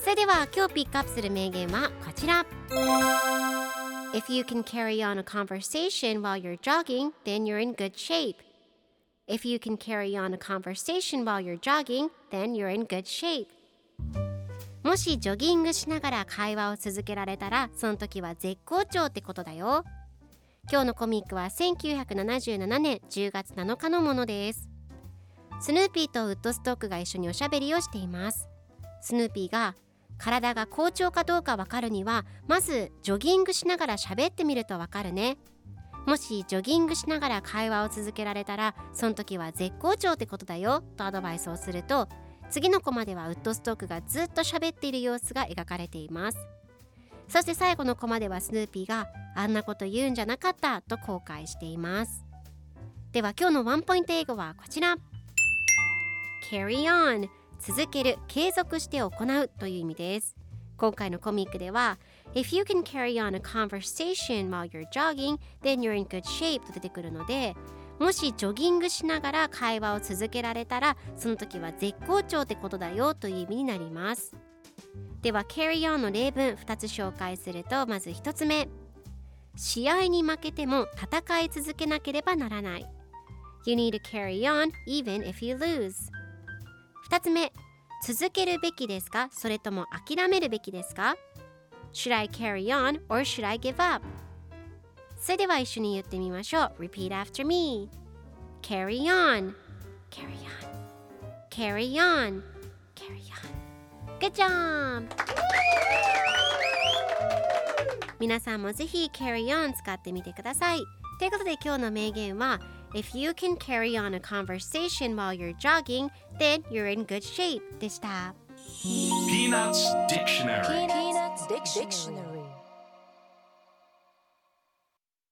それでは今日ピックアップする名言はこちら。 If you can carry on a conversation while you're jogging, then you're in good shape. If you can carry on a conversation while you're jogging, then you're in good shape. もしジョギングしながら会話を続けられたら、その時は絶好調ってことだよ。今日のコミックは1977年10月7日のものです。スヌーピーとウッドストックが一緒におしゃべりをしています。スヌーピーが、体が好調かどうか分かるにはまずジョギングしながら喋ってみると分かるね。もしジョギングしながら会話を続けられたら、その時は絶好調ってことだよとアドバイスをすると、次のコマではウッドストックがずっと喋っている様子が描かれています。そして最後のコマではスヌーピーが、あんなこと言うんじゃなかったと後悔しています。では今日のワンポイント英語はこちら。 Carry on、 続ける、継続して行うという意味です。今回のコミックでは If you can carry on a conversation while you're jogging, then you're in good shape と出てくるので、もしジョギングしながら会話を続けられたら、その時は絶好調ってことだよという意味になります。では carry on の例文2つ紹介すると、まず1つ目、試合に負けても戦い続けなければならない。 You need to carry on even if you lose。 2つ目、続けるべきですか、それとも諦めるべきですか。 Should I carry on or should I give up。 それでは一緒に言ってみましょう。 Repeat after me。 Carry on、 Carry on、 Carry on、 Carry on。 Good job。 皆さんもぜひ carry on 使ってみてください。ということで今日の名言は If you can carry on a conversation while you're jogging, then you're in good shape でした。 Peanuts Dictionary